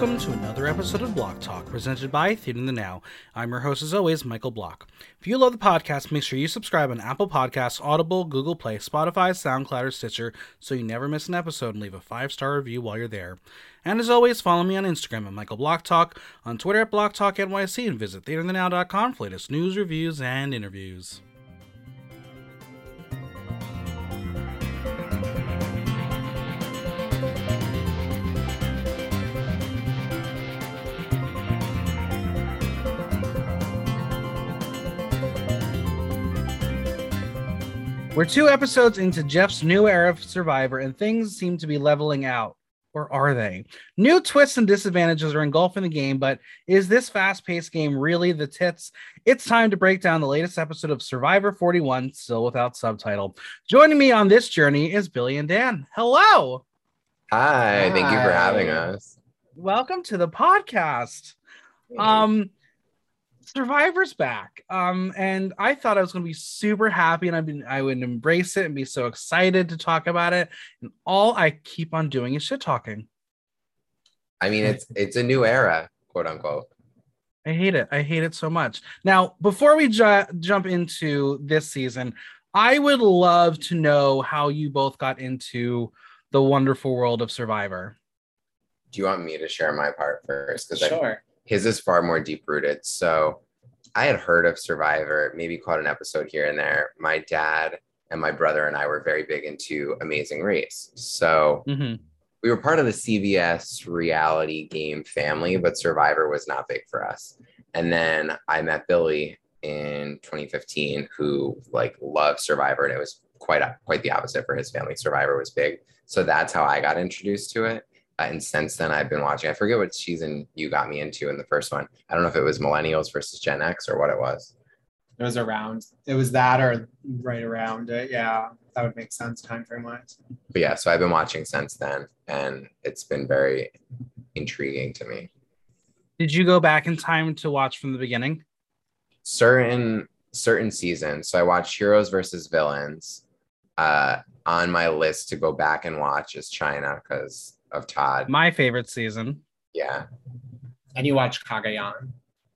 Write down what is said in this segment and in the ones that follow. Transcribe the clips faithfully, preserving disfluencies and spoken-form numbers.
welcome to another episode of Block Talk, presented by Theater in the Now. I'm your host, as always, Michael Block. If you love the podcast, make sure you subscribe on Apple Podcasts, Audible, Google Play, Spotify, SoundCloud, or Stitcher, so you never miss an episode, and leave a five-star review while you're there. And as always, follow me on Instagram at Michael Block Talk, on Twitter at Block Talk N Y C, and visit Theater In The Now dot com for latest news, reviews, and interviews. We're two episodes into Jeff's new era of Survivor, and things seem to be leveling out. Or are they? New twists and disadvantages are engulfing the game, but is this fast-paced game really the tits? It's time to break down the latest episode of Survivor forty-one, still without subtitle. Joining me on this journey is Billy and Dan. Hello! Hi, Hi. Thank you for having us. Welcome to the podcast. Um... Survivor's back, um, and I thought I was going to be super happy, and I've been, I would embrace it and be so excited to talk about it. And all I keep on doing is shit talking. I mean, it's it's a new era, quote unquote. I hate it. I hate it so much. Now, before we ju- jump into this season, I would love to know how you both got into the wonderful world of Survivor. Do you want me to share my part first? Sure. I- His is far more deep-rooted. So I had heard of Survivor, maybe caught an episode here and there. My dad and my brother and I were very big into Amazing Race. So mm-hmm. we were part of the C B S reality game family, but Survivor was not big for us. And then I met Billy in twenty fifteen, who like loved Survivor, and it was quite, quite the opposite for his family. Survivor was big. So that's how I got introduced to it. Uh, and since then, I've been watching. I forget what season you got me into in the first one. I don't know if it was Millennials versus Gen X or what it was. It was around. It was that or right around it. Yeah, that would make sense time frame wise. But yeah, so I've been watching since then, and it's been very intriguing to me. Did you go back in time to watch from the beginning? Certain certain seasons. So I watched Heroes versus Villains. Uh, on my list to go back and watch is China because of Todd, my favorite season. Yeah, and you watch Kagayan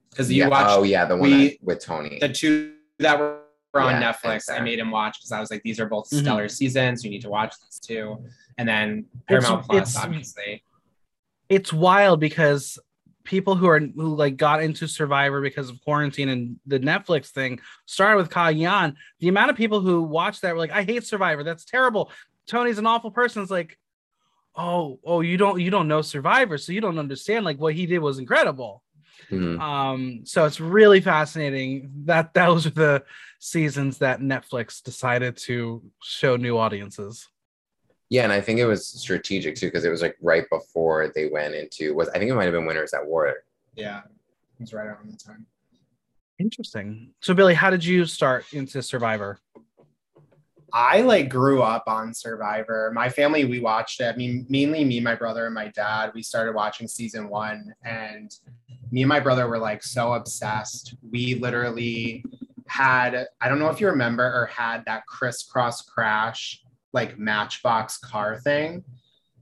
because you yeah. watched. Oh yeah, the one we, I, with Tony. The two that were on yeah, Netflix, I made him watch because I was like, these are both stellar mm-hmm. seasons. You need to watch these two. And then Paramount it's, Plus, it's, obviously. It's wild because people who are who like got into Survivor because of quarantine and the Netflix thing started with Kagayan. The amount of people who watched that were like, I hate Survivor. That's terrible. Tony's an awful person. It's like. Oh, oh, you don't, you don't know Survivor, so you don't understand. Like what he did was incredible. Mm-hmm. Um, so it's really fascinating that those are the seasons that Netflix decided to show new audiences. Yeah, and I think it was strategic too because it was like right before they went into was I think it might have been Winners at War. Yeah, it was right around the time. Interesting. So Billy, how did you start into Survivor? I like grew up on Survivor. My family, we watched it. I mean, mainly me, my brother, and my dad. We started watching season one, and me and my brother were like so obsessed. We literally had, I don't know if you remember or had that crisscross crash, like matchbox car thing.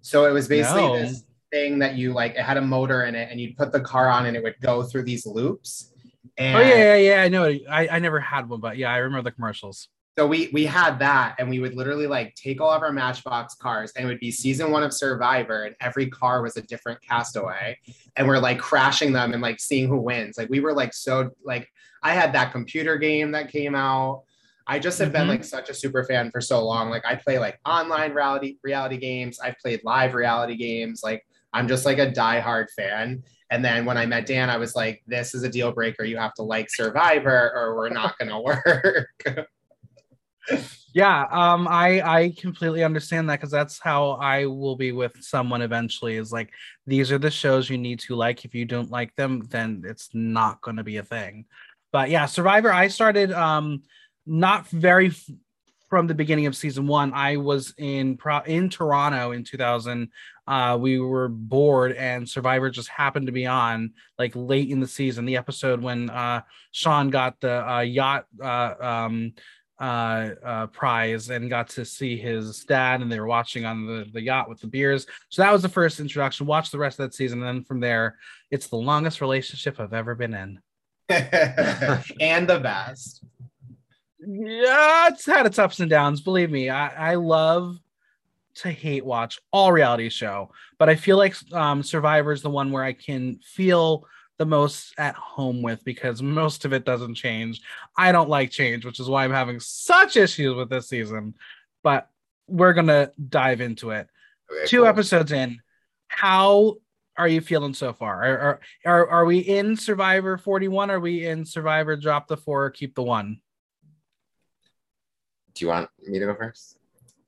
So it was basically no. this thing that you like, it had a motor in it, and you'd put the car on and it would go through these loops. And oh, yeah, yeah, yeah. I know. I, I never had one, but yeah, I remember the commercials. So we we had that, and we would literally like take all of our Matchbox cars, and it would be season one of Survivor, and every car was a different castaway, and we're like crashing them and like seeing who wins. Like we were like so like I had that computer game that came out. I just have mm-hmm. been like such a super fan for so long. Like I play like online reality reality games. I've played live reality games. Like I'm just like a diehard fan. And then when I met Dan, I was like, "This is a deal breaker. You have to like Survivor, or we're not gonna work." Yeah, um, I, I completely understand that because that's how I will be with someone eventually is like, these are the shows you need to like. If you don't like them, then it's not going to be a thing. But yeah, Survivor, I started um, not very f- from the beginning of season one. I was in pro- in Toronto in two thousand. Uh, we were bored and Survivor just happened to be on like late in the season. The episode when uh, Sean got the uh, yacht... Uh, um, uh, uh, prize and got to see his dad, and they were watching on the, the yacht with the beers. So that was the first introduction. Watched the rest of that season. And then from there, it's the longest relationship I've ever been in. And the best. Yeah, it's had its ups and downs. Believe me, I, I love to hate watch all reality show, but I feel like um, Survivor is the one where I can feel the most at home with, because most of it doesn't change. I don't like change, which is why I'm having such issues with this season, but we're going to dive into it. Okay, Two cool. episodes in, how are you feeling so far? Are, are, are, are we in Survivor forty-one? Are we in Survivor Drop the Four or Keep the One? Do you want me to go first?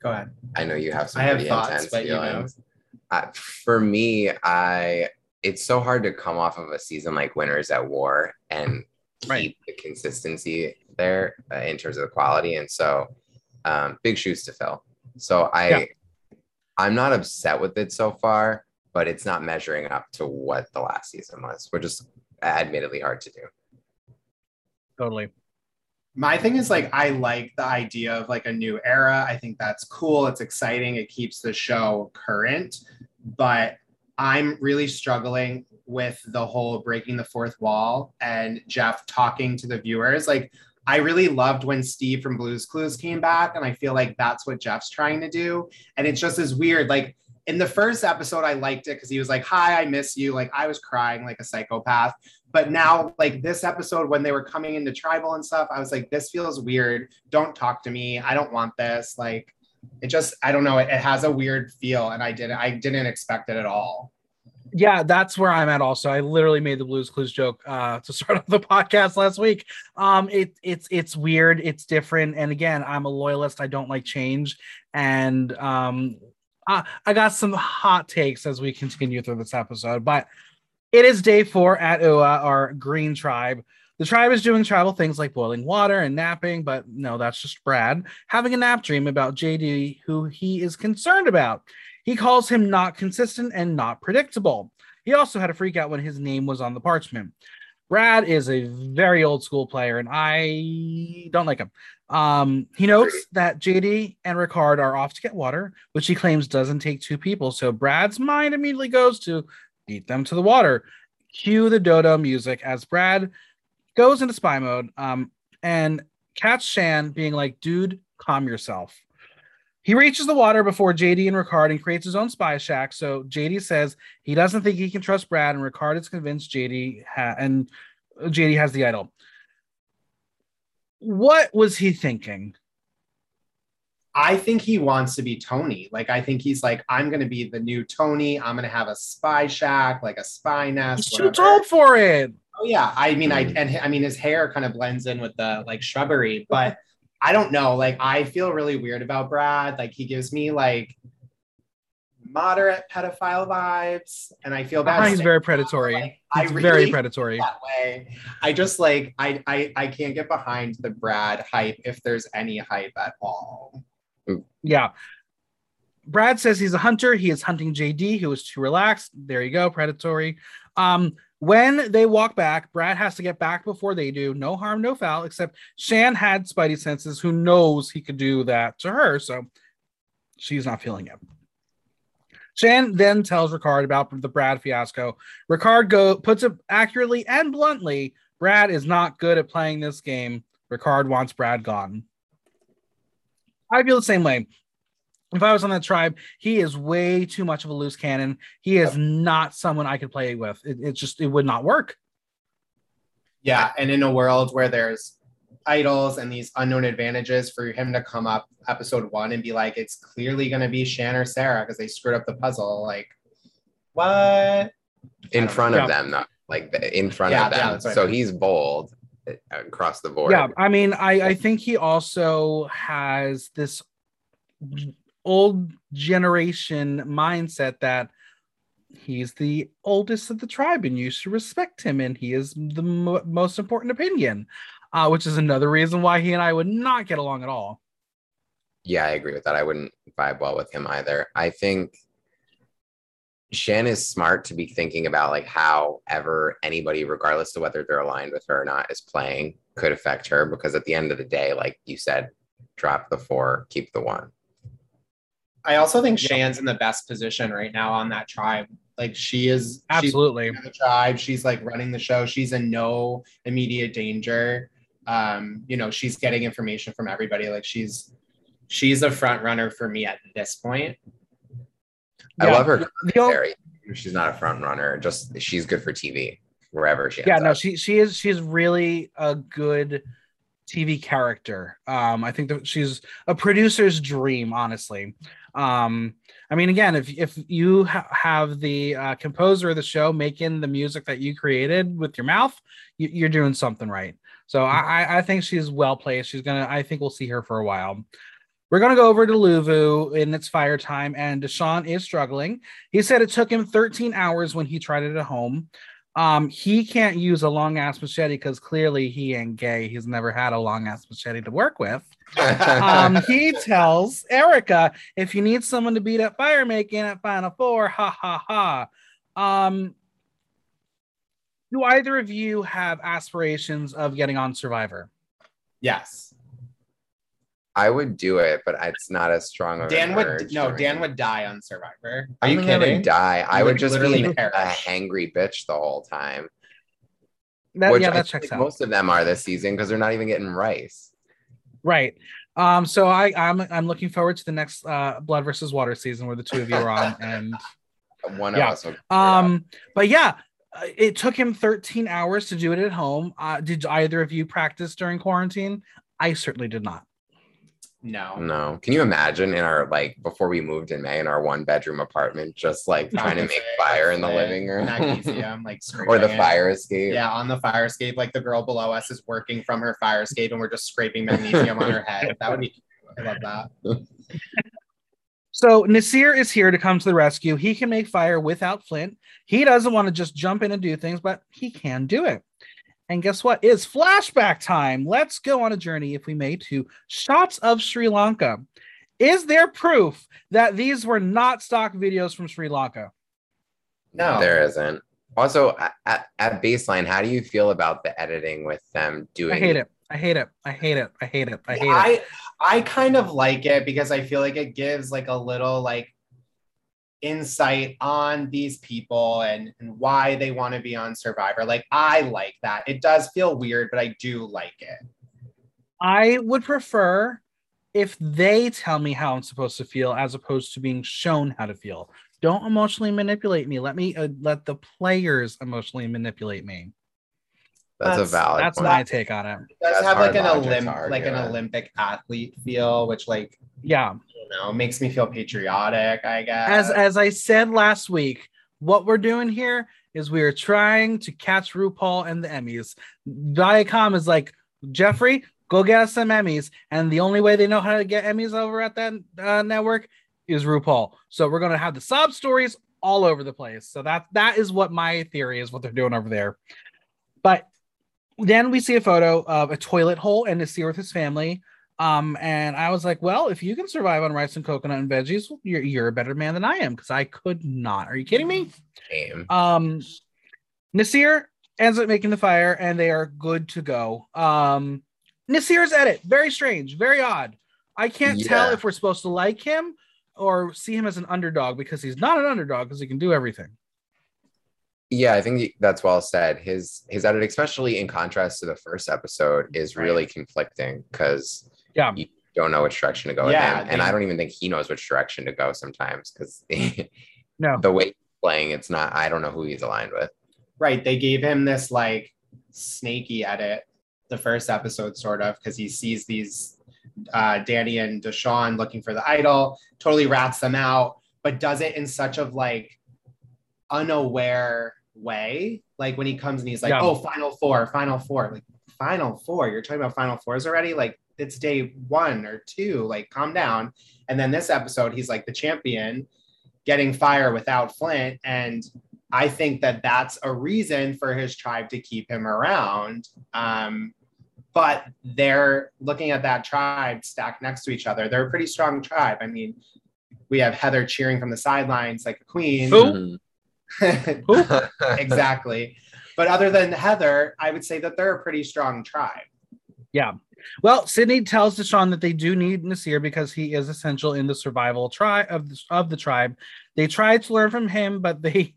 Go ahead. I know you have some I pretty have thoughts, intense but feelings. You know. uh, for me, I it's so hard to come off of a season like Winners at War and keep right. the consistency there uh, in terms of the quality. And so um, big shoes to fill. So I, yeah. I'm not upset with it so far, but it's not measuring up to what the last season was, which is admittedly hard to do. Totally. My thing is, like, I like the idea of, like, a new era. I think that's cool. It's exciting. It keeps the show current. But I'm really struggling with the whole breaking the fourth wall and Jeff talking to the viewers. Like, I really loved when Steve from Blue's Clues came back, and I feel like that's what Jeff's trying to do. And it just is weird. Like, in the first episode, I liked it because he was like, hi, I miss you. Like, I was crying like a psychopath. But now, like, this episode, when they were coming into tribal and stuff, I was like, this feels weird. Don't talk to me. I don't want this. Like, it just, I don't know. It, it has a weird feel. And I didn't, I didn't expect it at all. Yeah, that's where I'm at also. I literally made the Blue's Clues joke uh, to start off the podcast last week. Um, it, it's it's weird. It's different. And again, I'm a loyalist. I don't like change. And um, Uh, I got some hot takes as we continue through this episode, but it is day four at U A, our green tribe. The tribe is doing tribal things like boiling water and napping, but no, that's just Brad having a nap dream about J D, who he is concerned about. He calls him not consistent and not predictable. He also had a freak out when his name was on the parchment. Brad is a very old school player, and I don't like him. Um, he notes that J D and Ricard are off to get water, which he claims doesn't take two people. So Brad's mind immediately goes to beat them to the water. Cue the dodo music as Brad goes into spy mode um, and catch Shan being like, dude, calm yourself. He reaches the water before J D and Ricard and creates his own spy shack. So J D says he doesn't think he can trust Brad, and Ricard is convinced J D ha- and J D has the idol. What was he thinking? I think he wants to be Tony. Like, I think he's like, I'm going to be the new Tony. I'm going to have a spy shack, like a spy nest. He's too tall for it. Oh yeah, I mean, I and I mean, his hair kind of blends in with the like shrubbery, but. I don't know. Like, I feel really weird about Brad. Like, he gives me like moderate pedophile vibes, and I feel bad. He's very predatory. Like, I really very predatory. That way. I just like I, I I can't get behind the Brad hype if there's any hype at all. Yeah. Brad says he's a hunter. He is hunting J D, who is too relaxed. There you go, predatory. Um. When they walk back, Brad has to get back before they do. No harm, no foul, except Shan had spidey senses who knows he could do that to her, so she's not feeling it. Shan then tells Ricard about the Brad fiasco. Ricard go, puts it accurately and bluntly, Brad is not good at playing this game. Ricard wants Brad gone. I feel the same way. If I was on that tribe, he is way too much of a loose cannon. He is not someone I could play with. It, it just, it would not work. Yeah. And in a world where there's idols and these unknown advantages, for him to come up episode one and be like, it's clearly going to be Shan or Sarah because they screwed up the puzzle. Like, what? In front know. of yeah. them, though. Like in front yeah, of them. Yeah, so I mean. He's bold across the board. Yeah. I mean, I, I think he also has this old generation mindset that he's the oldest of the tribe and you should respect him, and he is the mo- most important opinion, uh, which is another reason why he and I would not get along at all. Yeah, I agree with that. I wouldn't vibe well with him either. I think Shan is smart to be thinking about like however anybody, regardless of whether they're aligned with her or not, is playing could affect her, because at the end of the day, like you said, drop the four, keep the one. I also think Cheyenne's in the best position right now on that tribe. Like she is absolutely she's in the tribe. She's like running the show. She's in no immediate danger. Um, you know, she's getting information from everybody. Like she's, she's a front runner for me at this point. Yeah. I love her commentary. She's not a front runner. Just she's good for T V wherever she ends yeah, no, up. she she is she's really a good T V character. Um, I think that she's a producer's dream, honestly. Um, I mean, again, if if you ha- have the uh, composer of the show making the music that you created with your mouth, you, you're doing something right. So I, I think she's well placed. She's gonna. I think we'll see her for a while. We're going to go over to Luvu in its fire time, and Deshaun is struggling. He said it took him thirteen hours when he tried it at home. Um, he can't use a long-ass machete because clearly he ain't gay. He's never had a long-ass machete to work with. um, he tells Erica, if you need someone to beat up fire making at Final Four, ha, ha, ha. Um, do either of you have aspirations of getting on Survivor? Yes. I would do it, but it's not as strong of Dan would no. Dan would die on Survivor. Are you kidding? Would die. You I would, would just be a hangry bitch the whole time. That, which yeah, that I checks out. Most of them are this season because they're not even getting rice. Right. Um. So I, I'm I'm looking forward to the next uh, Blood versus Water season where the two of you are on, and one yeah. of us. Would um. But yeah, it took him thirteen hours to do it at home. Uh, did either of you practice during quarantine? I certainly did not. No, no. Can you imagine in our like before we moved in May in our one bedroom apartment, just like trying to make fire in the living room? Not easy. I'm like or the fire escape. Yeah, on the fire escape, like the girl below us is working from her fire escape, and we're just scraping magnesium on her head. That would be. I love that. So Nasir is here to come to the rescue. He can make fire without Flint. He doesn't want to just jump in and do things, but he can do it. And guess what? It's flashback time. Let's go on a journey, if we may, to shots of Sri Lanka. Is there proof that these were not stock videos from Sri Lanka? No, there isn't. Also, at, at baseline, how do you feel about the editing with them doing? I hate it. I hate it. I hate it. I hate it. I hate yeah, it. I, I kind of like it because I feel like it gives like a little like insight on these people and, and why they want to be on Survivor. Like, I like that. It does feel weird, but I do like it. I would prefer if they tell me how I'm supposed to feel as opposed to being shown how to feel. Don't emotionally manipulate me. Let me uh, let the players emotionally manipulate me. That's, that's a valid That's point. my take on it. It does that's have like an, Olymp- like an Olympic athlete feel, which like, yeah. know, makes me feel patriotic, I guess. As as I said last week, what we're doing here is we are trying to catch RuPaul and the Emmys. Viacom is like, Jeffrey, go get us some Emmys. And the only way they know how to get Emmys over at that uh, network is RuPaul. So we're going to have the sob stories all over the place. So that that is what my theory is, what they're doing over there. But then we see a photo of a toilet hole and Nasir with his family. Um, and I was like, well, if you can survive on rice and coconut and veggies, you're, you're a better man than I am. Cause I could not, are you kidding me? Damn. Um, Nasir ends up making the fire and they are good to go. Um, Nasir's edit, very strange, very odd. I can't yeah. tell if we're supposed to like him or see him as an underdog because he's not an underdog because he can do everything. Yeah, I think that's well said. His, his edit, especially in contrast to the first episode, is right. really conflicting because Yeah, you don't know which direction to go yeah, with him. And I don't even think he knows which direction to go sometimes because no. the way he's playing, it's not, I don't know who he's aligned with. Right. They gave him this like snaky edit the first episode, sort of, because he sees these uh, Danny and Deshaun looking for the idol, totally rats them out, but does it in such of like unaware way. Like when he comes and he's like, yeah. oh, final four, final four, like final four. You're talking about final fours already? Like, it's day one or two, like calm down. And then this episode, he's like the champion getting fire without Flint. And I think that that's a reason for his tribe to keep him around. Um, but they're looking at that tribe stacked next to each other. They're a pretty strong tribe. I mean, we have Heather cheering from the sidelines like a queen. Who? Who? Exactly. But other than Heather, I would say that they're a pretty strong tribe. Yeah. Well, Sydney tells Deshaun that they do need Nasir because he is essential in the survival tri- of, the, of the tribe. They tried to learn from him, but they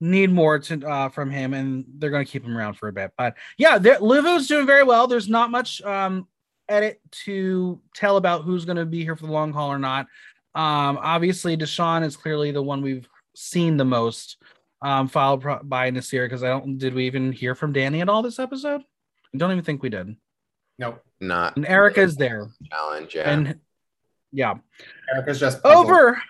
need more to, uh, from him, and they're going to keep him around for a bit. But yeah, Luvu's doing very well. There's not much um, edit to tell about who's going to be here for the long haul or not. Um, obviously, Deshaun is clearly the one we've seen the most, um, followed pro- by Nasir, because I don't, did we even hear from Danny at all this episode? I don't even think we did. Nope. Not. And Erica's there. Challenge, yeah. And yeah. Erica's just puzzled. Over.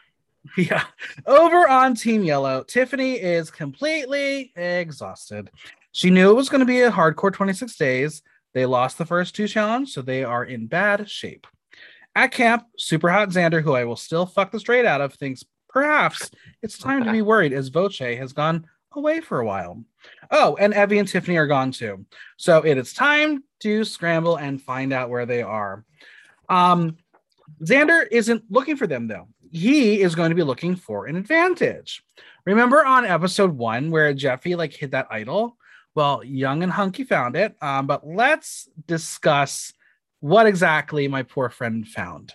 Yeah. Over on Team Yellow, Tiffany is completely exhausted. She knew it was going to be a hardcore twenty-six days. They lost the first two challenges, so they are in bad shape. At camp, super hot Xander, who I will still fuck the straight out of, thinks perhaps it's time to be worried as Voce has gone away for a while. Oh, and Evie and Tiffany are gone too. So it is time to scramble and find out where they are. Um, Xander isn't looking for them though. He is going to be looking for an advantage. Remember on episode one where Jeffy like hid that idol? Well, Young and Hunky found it, um, but let's discuss what exactly my poor friend found.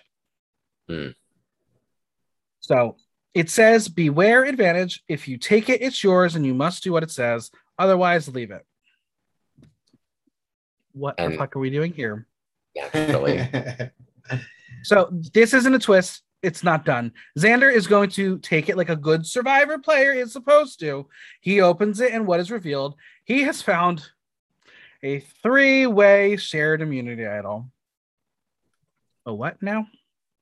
Mm. So it says, beware advantage. If you take it, it's yours and you must do what it says. Otherwise, leave it. What and the fuck are we doing here? Naturally. So this isn't a twist. It's not done. Xander is going to take it like a good Survivor player is supposed to. He opens it and what is revealed? He has found a three-way shared immunity idol. A what now?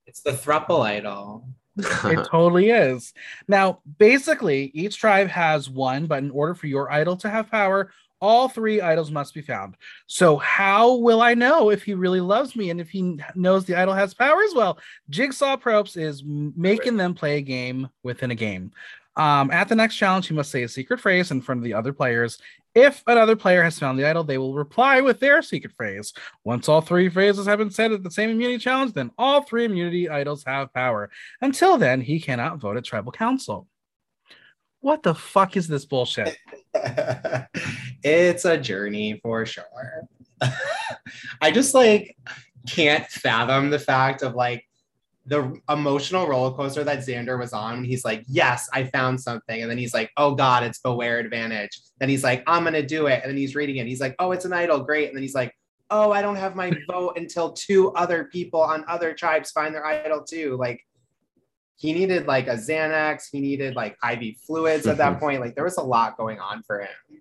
It's the thruple idol. It totally is. Now, basically, each tribe has one, but in order for your idol to have power, all three idols must be found. So how will I know if he really loves me and if he knows the idol has powers? Well, Jigsaw Probst is making them play a game within a game. Um, at the next challenge, he must say a secret phrase in front of the other players. If another player has found the idol, they will reply with their secret phrase. Once all three phrases have been said at the same immunity challenge, then all three immunity idols have power. Until then, he cannot vote at tribal council. What the fuck is this bullshit? It's a journey for sure. I just like can't fathom the fact of like the emotional roller coaster that Xander was on. When he's like, yes, I found something. And then he's like, oh God, it's beware advantage. Then he's like, I'm going to do it. And then he's reading it. He's like, oh, it's an idol. Great. And then he's like, oh, I don't have my vote until two other people on other tribes find their idol too. Like he needed like a Xanax. He needed like I V fluids at that point. Like there was a lot going on for him.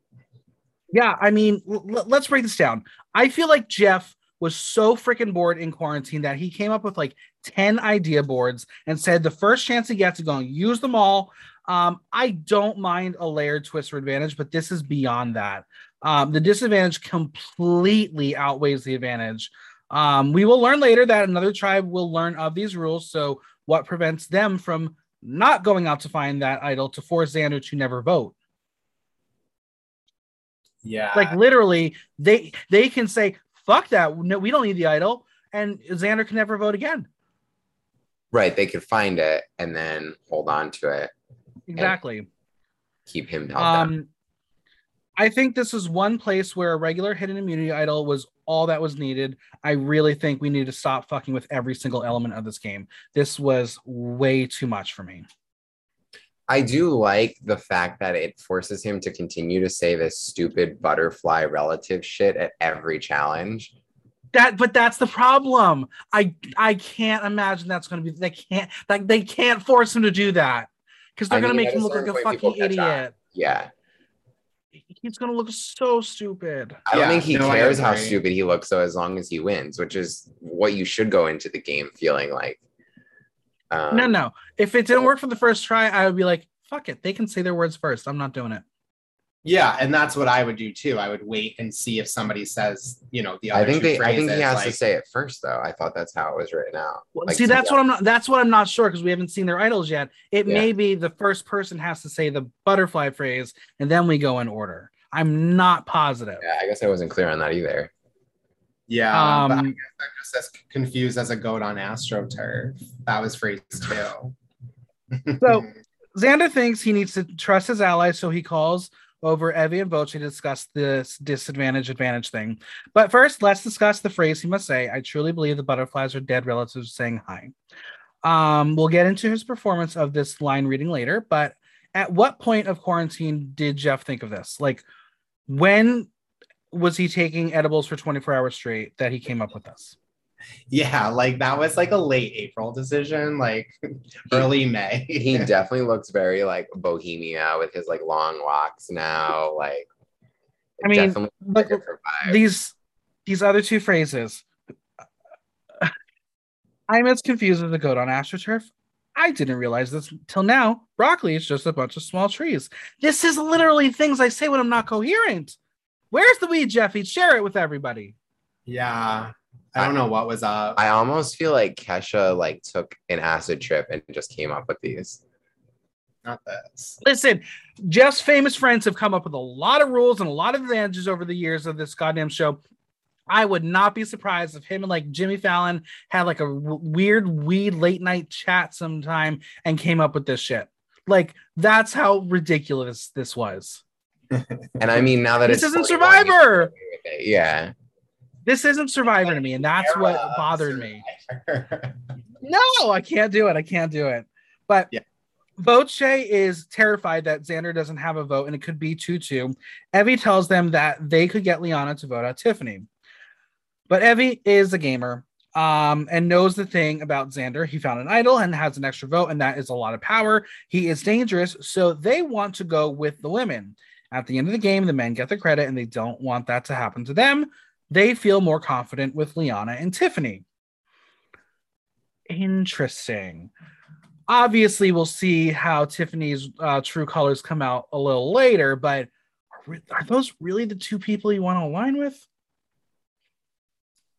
Yeah, I mean, l- let's break this down. I feel like Jeff was so freaking bored in quarantine that he came up with like ten idea boards and said the first chance he gets to go and use them all. Um, I don't mind a layered twist or advantage, but this is beyond that. Um, the disadvantage completely outweighs the advantage. Um, we will learn later that another tribe will learn of these rules. So what prevents them from not going out to find that idol to force Xander to never vote? Yeah, like literally they they can say, fuck that, no, we don't need the idol, and Xander can never vote again. Right, they could find it and then hold on to it. Exactly. Keep him held um, down. I think this is one place where a regular hidden immunity idol was all that was needed. I really think we need to stop fucking with every single element of this game. This was way too much for me. I do like the fact that it forces him to continue to say this stupid butterfly relative shit at every challenge. That, but that's the problem. I I can't imagine that's going to be. They can't. Like they can't force him to do that because they're going to make him look like a fucking idiot. On. Yeah, he's going to look so stupid. I don't yeah, think he no cares how stupid he looks, though, as long as he wins, which is what you should go into the game feeling like. Um, no, no. If it didn't work for the first try, I would be like, fuck it. They can say their words first. I'm not doing it. Yeah, and that's what I would do, too. I would wait and see if somebody says, you know, the other I think two they, phrases. I think he has like, to say it first, though. I thought that's how it was written out. Well, like, see, that's what I'm not, that's what I'm not sure, because we haven't seen their idols yet. It yeah. may be the first person has to say the butterfly phrase, and then we go in order. I'm not positive. Yeah, I guess I wasn't clear on that either. Yeah, um, but I guess I'm just as confused as a goat on AstroTurf. That was phrase two. So Xander thinks he needs to trust his allies, so he calls over Evie and Voce to discuss this disadvantage advantage thing. But first, let's discuss the phrase he must say. I truly believe the butterflies are dead relatives saying hi. Um, we'll get into his performance of this line reading later, but at what point of quarantine did Jeff think of this? Like, when was he taking edibles for twenty-four hours straight that he came up with this? Yeah, like that was like a late April decision, like early May. He definitely looks very like bohemia with his like long walks now. Like, I mean, like, these these other two phrases. I'm as confused as a goat on astroturf. I didn't realize this till now. Broccoli is just a bunch of small trees. This is literally things I say when I'm not coherent. Where's the weed, Jeffy? Share it with everybody. Yeah. I don't know what was up. I almost feel like Kesha like took an acid trip and just came up with these. Not this. Listen, Jeff's famous friends have come up with a lot of rules and a lot of advantages over the years of this goddamn show. I would not be surprised if him and like Jimmy Fallon had like a w- weird weed late night chat sometime and came up with this shit. Like, that's how ridiculous this was. And I mean, now that this it's isn't totally Survivor. It, yeah. This isn't Survivor to me, and that's what bothered me. No, I can't do it. I can't do it. But yeah. Voce is terrified that Xander doesn't have a vote, and it could be two two. Evie tells them that they could get Liana to vote out Tiffany. But Evie is a gamer um, and knows the thing about Xander. He found an idol and has an extra vote, and that is a lot of power. He is dangerous, so they want to go with the women. At the end of the game, the men get the credit, and they don't want that to happen to them. They feel more confident with Liana and Tiffany. Interesting. Obviously, we'll see how Tiffany's uh, true colors come out a little later, but are, re- are those really the two people you want to align with?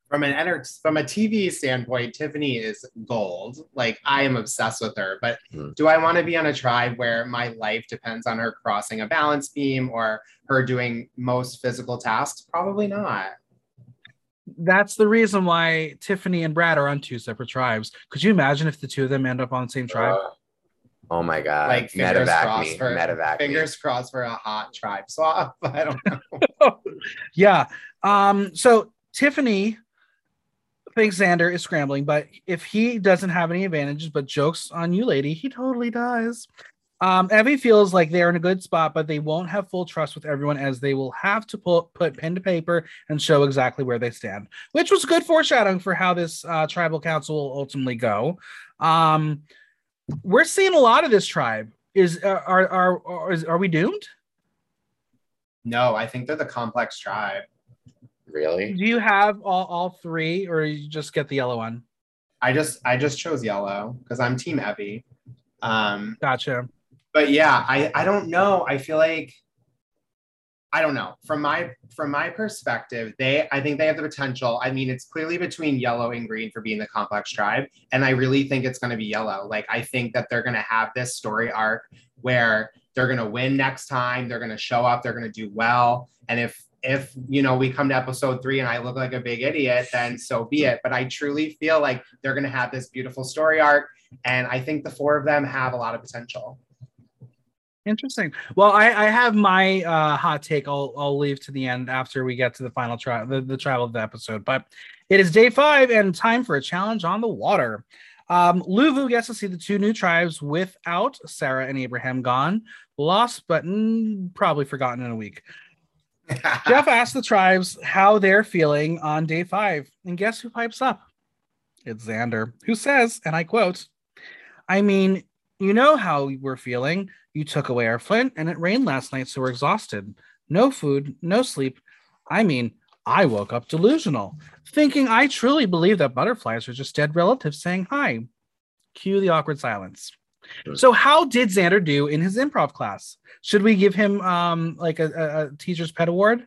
From an enter- from a T V standpoint, Tiffany is gold. Like, I am obsessed with her, but mm. do I want to be on a tribe where my life depends on her crossing a balance beam or her doing most physical tasks? Probably not. That's the reason why Tiffany and Brad are on two separate tribes. Could you imagine if the two of them end up on the same tribe? Uh, oh my God. Like, fingers crossed, for, Metavac fingers crossed for a hot tribe swap. I don't know. Yeah. Um, so Tiffany thinks Xander is scrambling, but if he doesn't have any advantages, but jokes on you, lady, he totally does. Um, Evie feels like they're in a good spot, but they won't have full trust with everyone as they will have to pull, put pen to paper and show exactly where they stand, which was good foreshadowing for how this uh, tribal council will ultimately go. Um, we're seeing a lot of this tribe. Is uh, are, are, are, is, are we doomed? No, I think they're the complex tribe. Really? Do you have all, all three or you just get the yellow one? I just I just chose yellow because I'm team Evie. Um, gotcha. But yeah, I, I don't know. I feel like I don't know. From my from my perspective, they I think they have the potential. I mean, it's clearly between yellow and green for being the complex tribe. And I really think it's gonna be yellow. Like, I think that they're gonna have this story arc where they're gonna win next time, they're gonna show up, they're gonna do well. And if If, you know, we come to episode three and I look like a big idiot, then so be it. But I truly feel like they're going to have this beautiful story arc. And I think the four of them have a lot of potential. Interesting. Well, I, I have my uh, hot take. I'll, I'll leave to the end after we get to the final trial, the, the trial of the episode. But it is day five and time for a challenge on the water. Um, Luvu gets to see the two new tribes without Sarah and Abraham gone. Lost, but mm, probably forgotten in a week. Jeff asks the tribes how they're feeling on day five. And guess who pipes up? It's Xander, who says, and I quote, I mean, you know how we're feeling. You took away our flint and it rained last night, so we're exhausted. No food, no sleep. I mean, I woke up delusional, thinking I truly believe that butterflies are just dead relatives saying hi. Cue the awkward silence. So how did Xander do in his improv class? Should we give him um, like a, a teacher's pet award?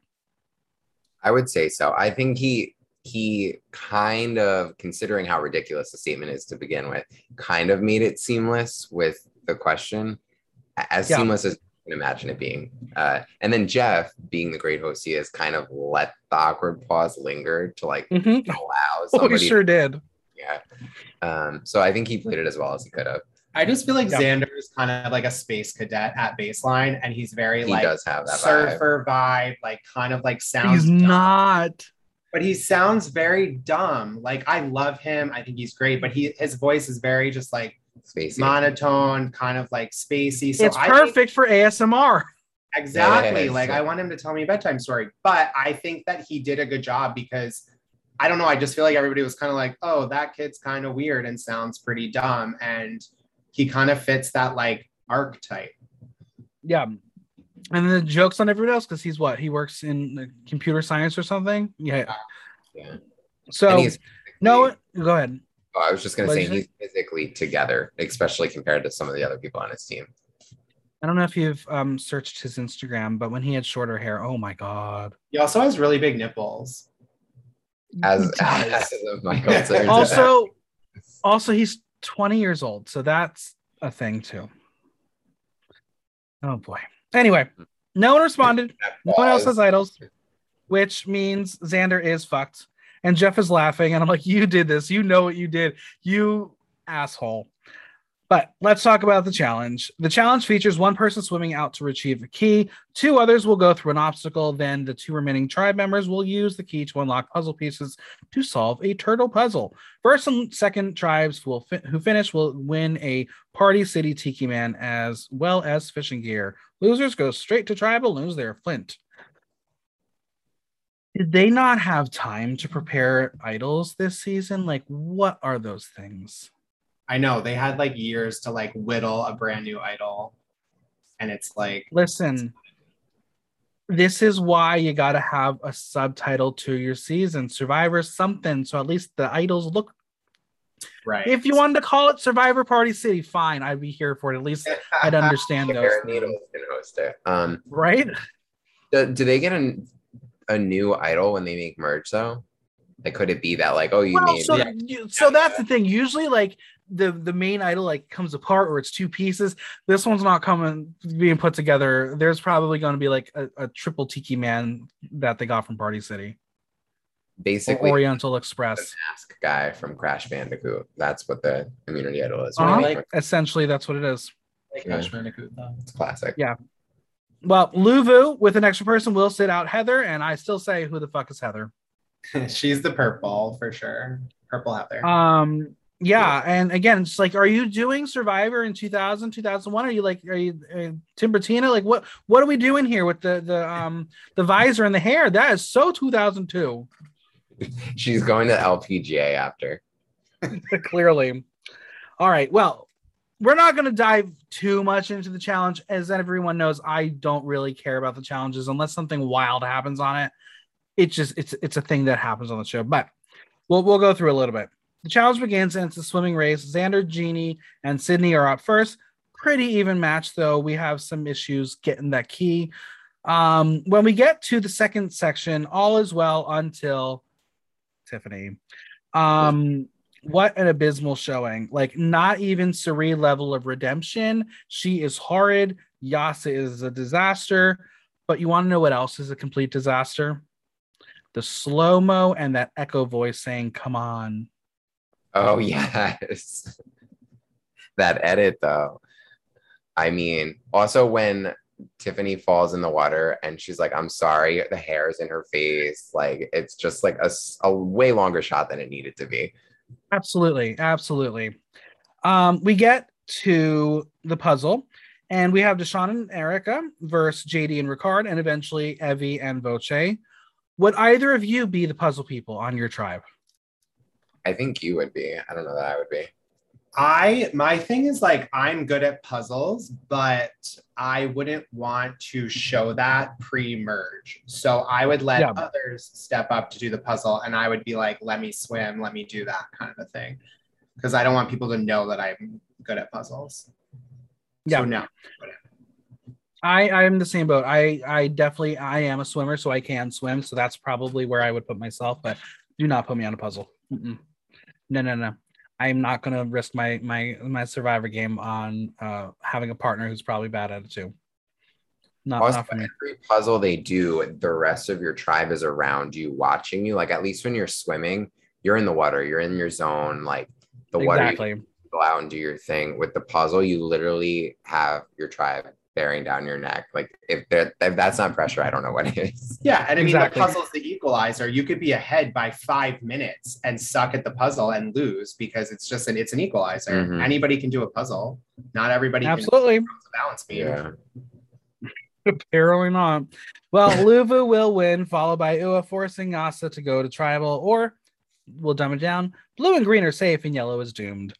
I would say so. I think he he kind of, considering how ridiculous the statement is to begin with, kind of made it seamless with the question, as yeah. seamless as you can imagine it being. Uh, and then Jeff, being the great host he is, kind of let the awkward pause linger to like mm-hmm. allow somebody. Oh, he sure did. Yeah. Um, so I think he played it as well as he could have. I just feel like yep. Xander is kind of like a space cadet at baseline, and he's very he like does have that surfer vibe. vibe, like kind of like sounds. He's dumb, not, but he sounds very dumb. Like I love him. I think he's great, but he his voice is very just like spacey, monotone, kind of like spacey. So it's I perfect think, for A S M R. Exactly. Yes. Like I want him to tell me a bedtime story, but I think that he did a good job because. I don't know. I just feel like everybody was kind of like, oh, that kid's kind of weird and sounds pretty dumb. And he kind of fits that like archetype. Yeah. And the joke's on everyone else because he's what? He works in computer science or something. Yeah. Yeah. So, no, go ahead. Oh, I was just going to say he's physically together, especially compared to some of the other people on his team. I don't know if you've um, searched his Instagram, but when he had shorter hair, oh my God. He also has really big nipples. As, as of Michael turns also, also he's twenty years old, so that's a thing too. Oh boy. Anyway, no one responded. No one else has idols, which means Xander is fucked. And Jeff is laughing, and I'm like, "You did this. You know what you did. You asshole." But let's talk about the challenge. The challenge features one person swimming out to retrieve a key. Two others will go through an obstacle. Then the two remaining tribe members will use the key to unlock puzzle pieces to solve a turtle puzzle. First and second tribes will fi- who finish will win a Party City Tiki Man as well as fishing gear. Losers go straight to tribal and lose their flint. Did they not have time to prepare idols this season? Like, what are those things? I know they had like years to like whittle a brand new idol, and it's like, listen, this is why you got to have a subtitle to your season, Survivor something, so at least the idols look right. If you wanted to call it Survivor Party City, fine, I'd be here for it. At least I'd understand those. Needles can host it. Um, right? Do, do they get a, a new idol when they make merge though? Like, could it be that like, oh, you well, made so, yeah. you, so that's the thing. Usually, like. the the main idol like comes apart or it's two pieces. This one's not coming being put together. There's probably going to be like a, a triple Tiki Man that they got from Party City, basically Oriental Express, the mask guy from Crash Bandicoot. That's what the community idol is. Uh-huh. Like, essentially that's what it is. Like Crash Bandicoot though. It's classic. Yeah. Well, Luvu with an extra person will sit out Heather, and I still say, who the fuck is Heather? She's the purple for sure. Purple Heather. Um. Yeah, and again, it's like, are you doing Survivor in two thousand, two thousand one? Are you like, are you uh, Timbertina? Like, what, what are we doing here with the the um the visor and the hair? That is so two thousand two. She's going to L P G A after. Clearly. All right. Well, we're not going to dive too much into the challenge, as everyone knows. I don't really care about the challenges unless something wild happens on it. It's just it's it's a thing that happens on the show, but we'll we'll go through a little bit. The challenge begins, and it's a swimming race. Xander, Jeannie, and Sydney are up first. Pretty even match, though. We have some issues getting that key. Um, when we get to the second section, all is well until Tiffany. Um, what an abysmal showing. Like, not even Suri level of redemption. She is horrid. Yasa is a disaster. But you want to know what else is a complete disaster? The slow-mo and that echo voice saying, come on. Oh, yes. That edit, though. I mean, also when Tiffany falls in the water and she's like, I'm sorry, the hair is in her face. Like, it's just like a, a way longer shot than it needed to be. Absolutely. Absolutely. Um, we get to the puzzle, and we have Deshaun and Erica versus J D and Ricard, and eventually Evie and Voce. Would either of you be the puzzle people on your tribe? I think you would be. I don't know that I would be. I, my thing is like, I'm good at puzzles, but I wouldn't want to show that pre-merge. So I would let yeah. others step up to do the puzzle, and I would be like, let me swim, let me do that kind of a thing. Because I don't want people to know that I'm good at puzzles. Yeah. So no. I, I'm the same boat. I, I definitely, I am a swimmer, so I can swim. So that's probably where I would put myself, but do not put me on a puzzle. Mm-mm. No, no, no. I'm not going to risk my my my Survivor game on uh, having a partner who's probably bad at it too. Not, also, not for me. Every puzzle they do, the rest of your tribe is around you, watching you. Like, at least when you're swimming, you're in the water. You're in your zone. Like, the exactly. water go out and do your thing. With the puzzle, you literally have your tribe bearing down your neck. Like if, if that's not pressure, I don't know what it is. Yeah. And I mean, exactly. The puzzle's the equalizer. You could be ahead by five minutes and suck at the puzzle and lose because it's just an, it's an equalizer. Mm-hmm. Anybody can do a puzzle. Not everybody. Absolutely. Can do a balance beam. Yeah. Apparently not. Well, Luvu will win, followed by Ua, forcing Yasa to go to tribal, or we'll dumb it down. Blue and green are safe and yellow is doomed.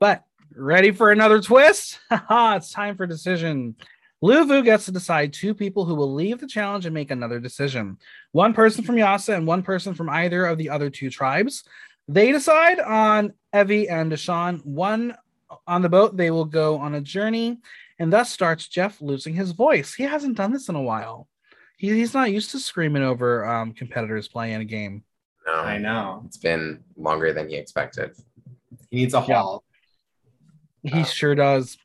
But ready for another twist? It's time for decision. Luvu gets to decide two people who will leave the challenge and make another decision. One person from Yasa and one person from either of the other two tribes. They decide on Evie and Deshaun. One on the boat, they will go on a journey. And thus starts Jeff losing his voice. He hasn't done this in a while. He, he's not used to screaming over um, competitors playing a game. No, I know. It's been longer than he expected. He needs a haul. Yeah. He sure does.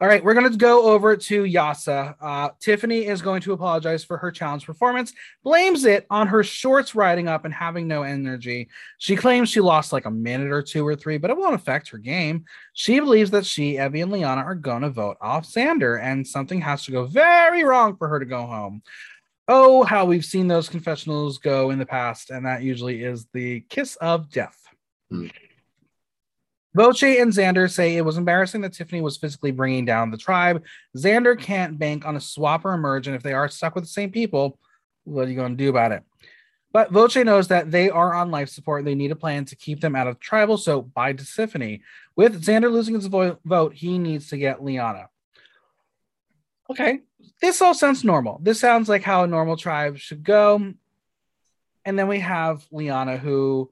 All right, we're going to go over to Yasa. Uh, Tiffany is going to apologize for her challenge performance, blames it on her shorts riding up and having no energy. She claims she lost like a minute or two or three, but it won't affect her game. She believes that she, Evie, and Liana are going to vote off Sander, and something has to go very wrong for her to go home. Oh, how we've seen those confessionals go in the past, and that usually is the kiss of death. Mm. Boche and Xander say it was embarrassing that Tiffany was physically bringing down the tribe. Xander can't bank on a swap or a merge, and if they are stuck with the same people, what are you going to do about it? But Boche knows that they are on life support. They need a plan to keep them out of tribal, so bye to Tiffany. With Xander losing his vo- vote, he needs to get Liana. Okay, this all sounds normal. This sounds like how a normal tribe should go. And then we have Liana, who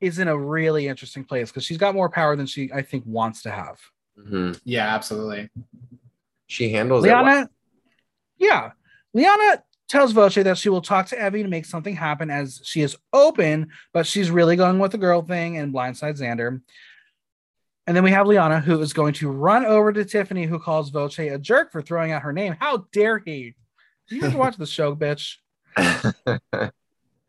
is in a really interesting place because she's got more power than she, I think, wants to have. Mm-hmm. Yeah, absolutely. She handles Liana, it well. Yeah. Liana tells Voce that she will talk to Evie to make something happen as she is open, but she's really going with the girl thing and blindsides Xander. And then we have Liana, who is going to run over to Tiffany, who calls Voce a jerk for throwing out her name. How dare he? You guys watch the show, bitch.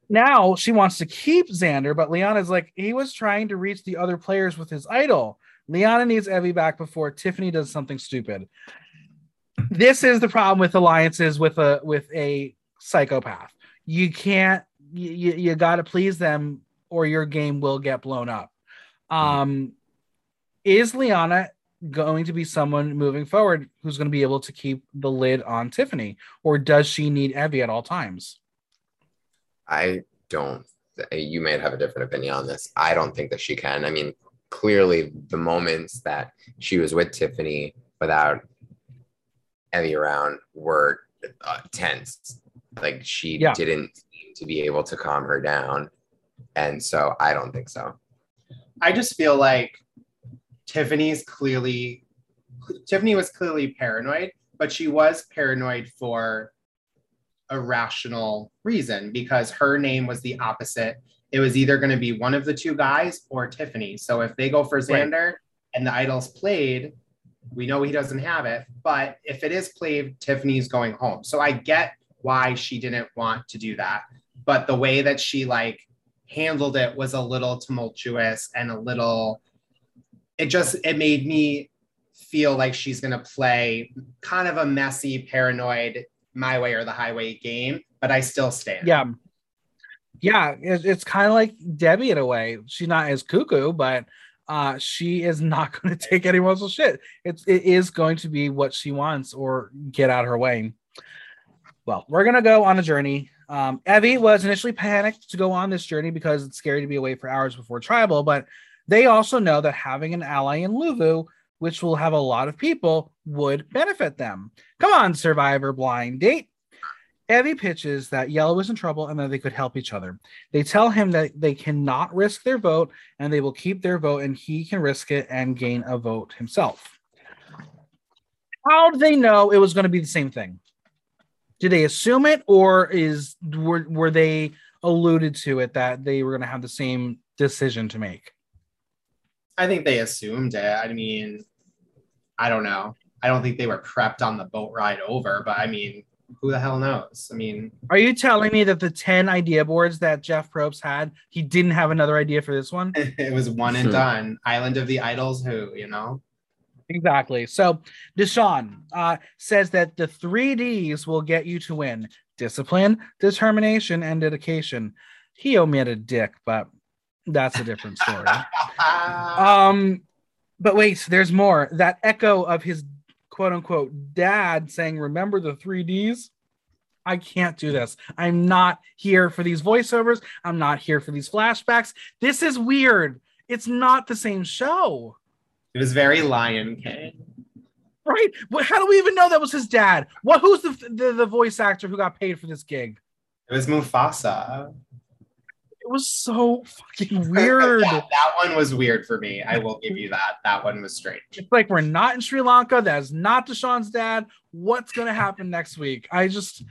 Now she wants to keep Xander, but Liana's like, he was trying to reach the other players with his idol. Liana needs Evie back before Tiffany does something stupid. This is the problem with alliances with a with a psychopath. You can't, you, you got to please them or your game will get blown up. Um, is Liana going to be someone moving forward who's going to be able to keep the lid on Tiffany, or does she need Evie at all times? I don't, you may have a different opinion on this. I don't think that she can. I mean, clearly the moments that she was with Tiffany without Evie around were uh, tense. Like she yeah. didn't seem to be able to calm her down. And so I don't think so. I just feel like Tiffany's clearly, Tiffany was clearly paranoid, but she was paranoid for a rational reason because her name was the opposite. It was either going to be one of the two guys or Tiffany. So if they go for Xander right. and the idol's played, we know he doesn't have it, but if it is played, Tiffany's going home. So I get why she didn't want to do that, but the way that she like handled it was a little tumultuous and a little, it just, it made me feel like she's going to play kind of a messy, paranoid, my way or the highway game, but I still stand. Yeah. Yeah. It's, it's kind of like Debbie in a way. She's not as cuckoo, but uh, she is not going to take anyone's shit. It's, it is going to be what she wants or get out of her way. Well, we're going to go on a journey. Um, Evie was initially panicked to go on this journey because it's scary to be away for hours before tribal, but they also know that having an ally in Luvu, which will have a lot of people, would benefit them. Come on, Survivor blind date. Evie pitches that Yellow is in trouble and that they could help each other. They tell him that they cannot risk their vote and they will keep their vote and he can risk it and gain a vote himself. How do they know it was going to be the same thing? Did they assume it, or is were, were they alluded to it that they were going to have the same decision to make? I think they assumed it. I mean, I don't know. I don't think they were prepped on the boat ride over, but I mean, who the hell knows? I mean, are you telling me that the ten idea boards that Jeff Probst had, he didn't have another idea for this one? It was one and sure. done. Island of the Idols, who, you know? Exactly. So Deshaun uh, says that the three Ds will get you to win. Discipline, determination, and dedication. He omitted dick, but that's a different story. um, but wait, there's more. That echo of his quote-unquote dad saying, remember the three Ds? I can't do this. I'm not here for these voiceovers. I'm not here for these flashbacks. This is weird. It's not the same show. It was very Lion King. Right? Well, how do we even know that was his dad? What? Who's the, the the voice actor who got paid for this gig? It was Mufasa. It was so fucking weird. Yeah, that one was weird for me. I will give you that. That one was strange. It's like, we're not in Sri Lanka. That is not Deshaun's dad. What's going to happen next week? I just,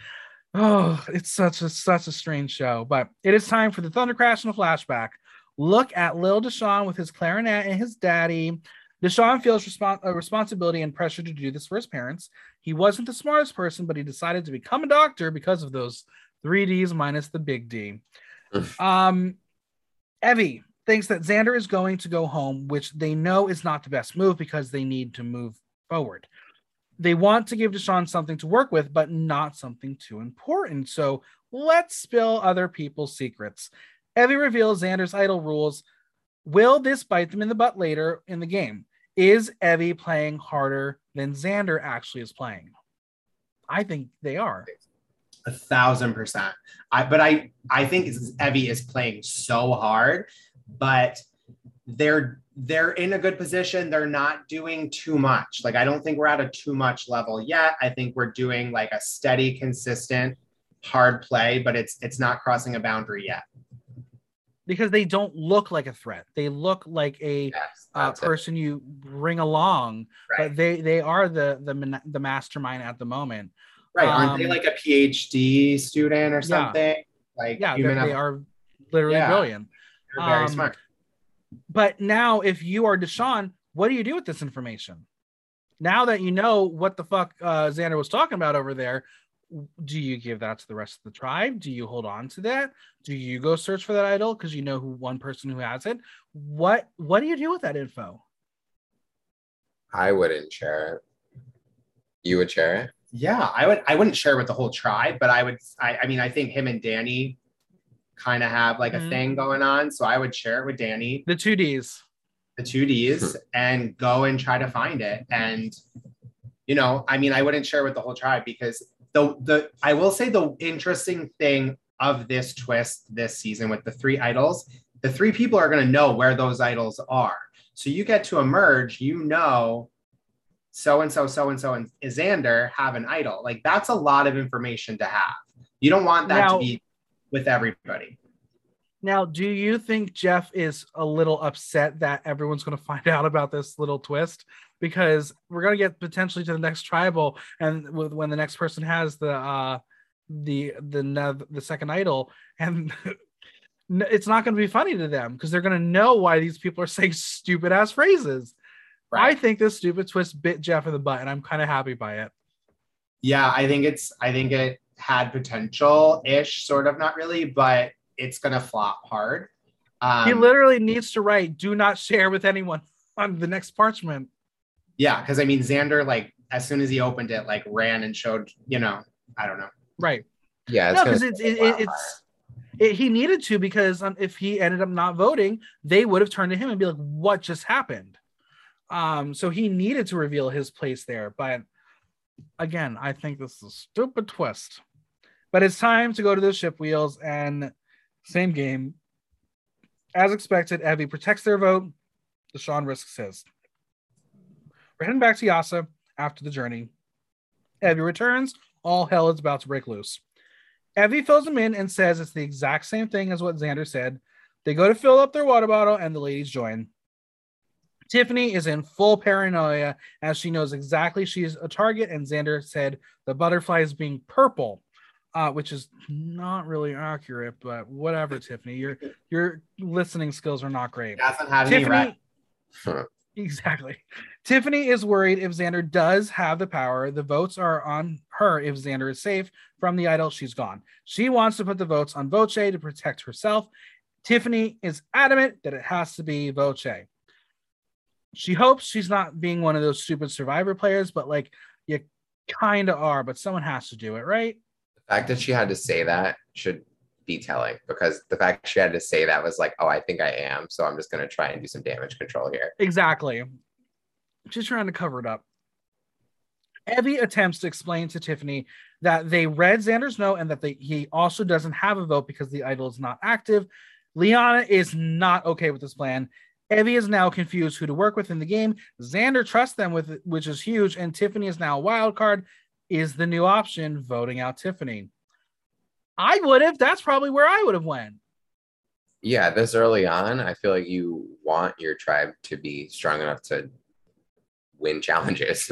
oh, it's such a, such a strange show. But it is time for the Thunder Crash and the Flashback. Look at Lil Deshaun with his clarinet and his daddy. Deshaun feels respons- uh, responsibility and pressure to do this for his parents. He wasn't the smartest person, but he decided to become a doctor because of those three Ds minus the big D. Oof. Um, Evie thinks that Xander is going to go home, which they know is not the best move because they need to move forward. They want to give Deshaun something to work with, but not something too important. So let's spill other people's secrets. Evie reveals Xander's idol rules. Will this bite them in the butt later in the game? Is Evie playing harder than Xander actually is playing? I think they are. A thousand percent. I, but I, I think Evie is playing so hard, but they're they're in a good position. They're not doing too much. Like, I don't think we're at a too much level yet. I think we're doing like a steady, consistent, hard play, but it's it's not crossing a boundary yet. Because they don't look like a threat. They look like a yes, uh, person it. you bring along. Right. But they they are the the the mastermind at the moment. Right. Um, Aren't they like a PhD student or something? Yeah. Like yeah, human they are literally yeah. brilliant. They're very um, smart. But now if you are Deshaun, what do you do with this information? Now that you know what the fuck uh, Xander was talking about over there, do you give that to the rest of the tribe? Do you hold on to that? Do you go search for that idol because you know who one person who has it? What What do you do with that info? I wouldn't share it. You would share it? Yeah, I would. I wouldn't share it with the whole tribe, but I would. I, I mean, I think him and Danny kind of have like mm-hmm. a thing going on, so I would share it with Danny. The two Ds. The two Ds, and go and try to find it. And you know, I mean, I wouldn't share it with the whole tribe because. The the I will say the interesting thing of this twist this season with the three idols, the three people are going to know where those idols are. So you get to emerge, you know, so-and-so, so-and-so and Xander have an idol. Like, that's a lot of information to have. You don't want that now, to be with everybody. Now, do you think Jeff is a little upset that everyone's going to find out about this little twist? Because we're going to get potentially to the next tribal, and when the next person has the uh, the the the second idol, and it's not going to be funny to them because they're going to know why these people are saying stupid ass phrases. Right. I think this stupid twist bit Jeff in the butt, and I'm kind of happy by it. Yeah, I think it's I think it had potential ish, sort of, not really, but it's going to flop hard. Um, he literally needs to write "Do not share with anyone" on the next parchment. Yeah, because I mean, Xander, like, as soon as he opened it, like, ran and showed, you know, I don't know. Right. Yeah. No, because it's, it, it, it's it, he needed to, because um, if he ended up not voting, they would have turned to him and be like, what just happened? Um, so he needed to reveal his place there. But again, I think this is a stupid twist. But it's time to go to the ship wheels, and same game. As expected, Evie protects their vote. Deshaun risks his. We're heading back to Yasa after the journey. Evie returns. All hell is about to break loose. Evie fills him in and says it's the exact same thing as what Xander said. They go to fill up their water bottle, and the ladies join. Tiffany is in full paranoia as she knows exactly she's a target, and Xander said the butterfly is being purple, uh, which is not really accurate, but whatever, Tiffany. Your your listening skills are not great. Doesn't have Tiffany, any ra- Exactly. Tiffany is worried if Xander does have the power. The votes are on her. If Xander is safe from the idol, she's gone. She wants to put the votes on Voce to protect herself. Tiffany is adamant that it has to be Voce. She hopes she's not being one of those stupid Survivor players, but like you kind of are, but someone has to do it, right? The fact that she had to say that should be telling, because the fact she had to say that was like, oh, I think I am, so I'm just going to try and do some damage control here. Exactly. She's trying to cover it up. Evie attempts to explain to Tiffany that they read Xander's note and that they, he also doesn't have a vote because the idol is not active. Liana is not okay with this plan. Evie is now confused who to work with in the game. Xander trusts them, with, which is huge, and Tiffany is now a wild card. Is the new option voting out Tiffany? I would have. That's probably where I would have went. Yeah, this early on, I feel like you want your tribe to be strong enough to win challenges.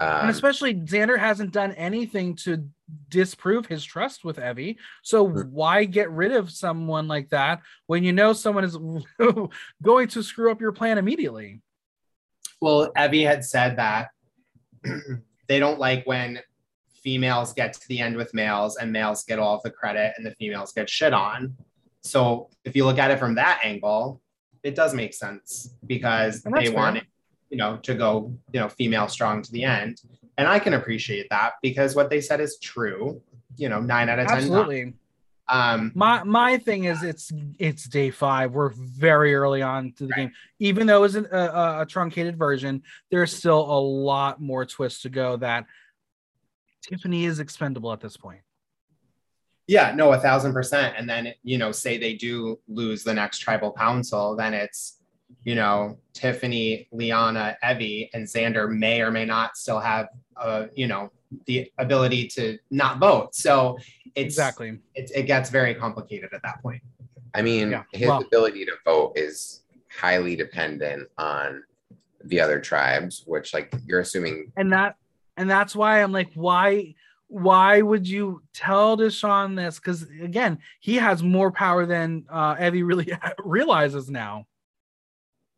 Um, and especially Xander hasn't done anything to disprove his trust with Evie. So why get rid of someone like that when you know someone is going to screw up your plan immediately? Well, Evie had said that they don't like when females get to the end with males and males get all of the credit and the females get shit on. So if you look at it from that angle, it does make sense, because they fair. want it, you know, to go, you know, female strong to the end. And I can appreciate that, because what they said is true, you know, nine out of ten. Absolutely. Um, my, my thing is it's, it's day five. We're very early on to the right. game, even though it's an, a, a truncated version. There's still a lot more twists to go that Tiffany is expendable at this point. Yeah, no, a thousand percent. And then, you know, say they do lose the next tribal council, then it's, you know, Tiffany, Liana, Evie, and Xander may or may not still have, uh, you know, the ability to not vote. So it's exactly it, it gets very complicated at that point. I mean, yeah. his well, ability to vote is highly dependent on the other tribes, which like you're assuming. And that, and that's why I'm like, why, why would you tell Deshaun this? Because again, he has more power than uh, Evie really realizes now.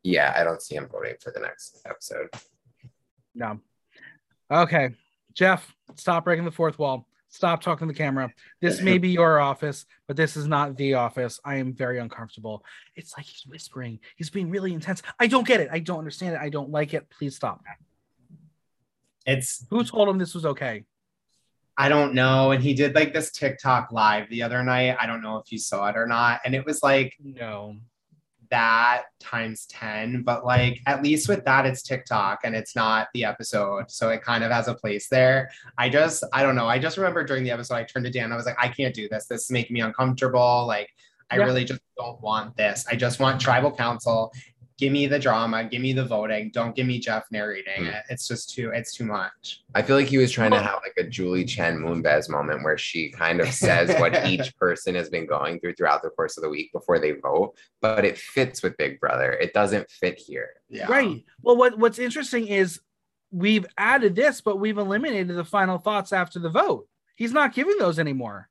Yeah, I don't see him voting for the next episode. No. Okay. Jeff, stop breaking the fourth wall. Stop talking to the camera. This may be your office, but this is not the office. I am very uncomfortable. It's like he's whispering. He's being really intense. I don't get it. I don't understand it. I don't like it. Please stop. It's who told him this was okay? I don't know. And he did like this TikTok live the other night. I don't know if you saw it or not. And it was like, no. that times ten, but like at least with that it's TikTok and it's not the episode, so it kind of has a place there. I just I don't know I just remember during the episode I turned to Dan, I was like, I can't do this this is making me uncomfortable, like I yeah. really just don't want this. I just want tribal council. Give me the drama, give me the voting, don't give me Jeff narrating. mm. It's just too it's too much. I feel like he was trying oh. to have like a Julie Chen Moonves moment where she kind of says what each person has been going through throughout the course of the week before they vote, but it fits with Big Brother. It doesn't fit here. Yeah. Right. Well, what what's interesting is we've added this, but we've eliminated the final thoughts after the vote. He's not giving those anymore.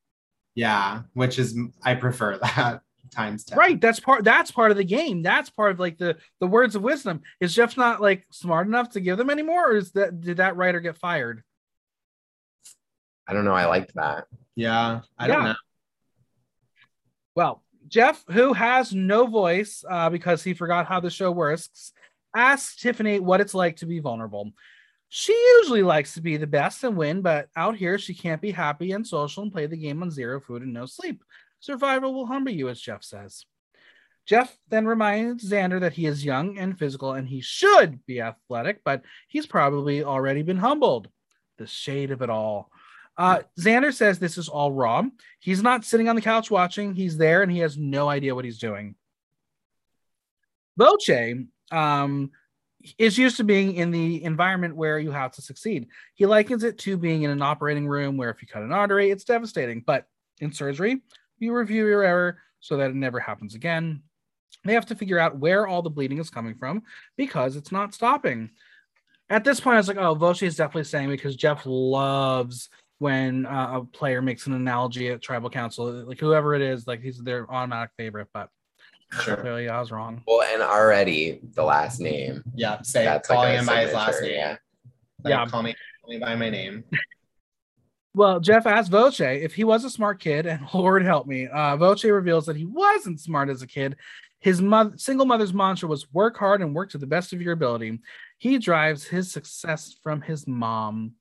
Yeah, which is, I prefer that. Times ten. Right, that's part that's part of the game. That's part of like the the words of wisdom. Is Jeff not like smart enough to give them anymore, or is that did that writer get fired? I don't know. I liked that. Yeah, I yeah. don't know. Well, Jeff, who has no voice uh, because he forgot how the show works, asks Tiffany what it's like to be vulnerable. She usually likes to be the best and win, but out here she can't be happy and social and play the game on zero food and no sleep. Survival will humble you, as Jeff says. Jeff then reminds Xander that he is young and physical and he should be athletic, but he's probably already been humbled. The shade of it all. Uh, Xander says this is all raw. He's not sitting on the couch watching. He's there and he has no idea what he's doing. Voce um, is used to being in the environment where you have to succeed. He likens it to being in an operating room where if you cut an artery, it's devastating. But in surgery, you review your error so that it never happens again. They have to figure out where all the bleeding is coming from because it's not stopping. At this point, I was like, oh, Voce is definitely saying, because Jeff loves when uh, a player makes an analogy at tribal council, like whoever it is, like he's their automatic favorite. But Sure. Clearly, I was wrong. Well, and already the last name. Yeah, say that's calling like him by his last name. Yeah, like, yeah. Call me, call me by my name. Well, Jeff asked Voce if he was a smart kid, and Lord help me, uh, Voce reveals that he wasn't smart as a kid. His mother, single mother's mantra was work hard and work to the best of your ability. He derives his success from his mom.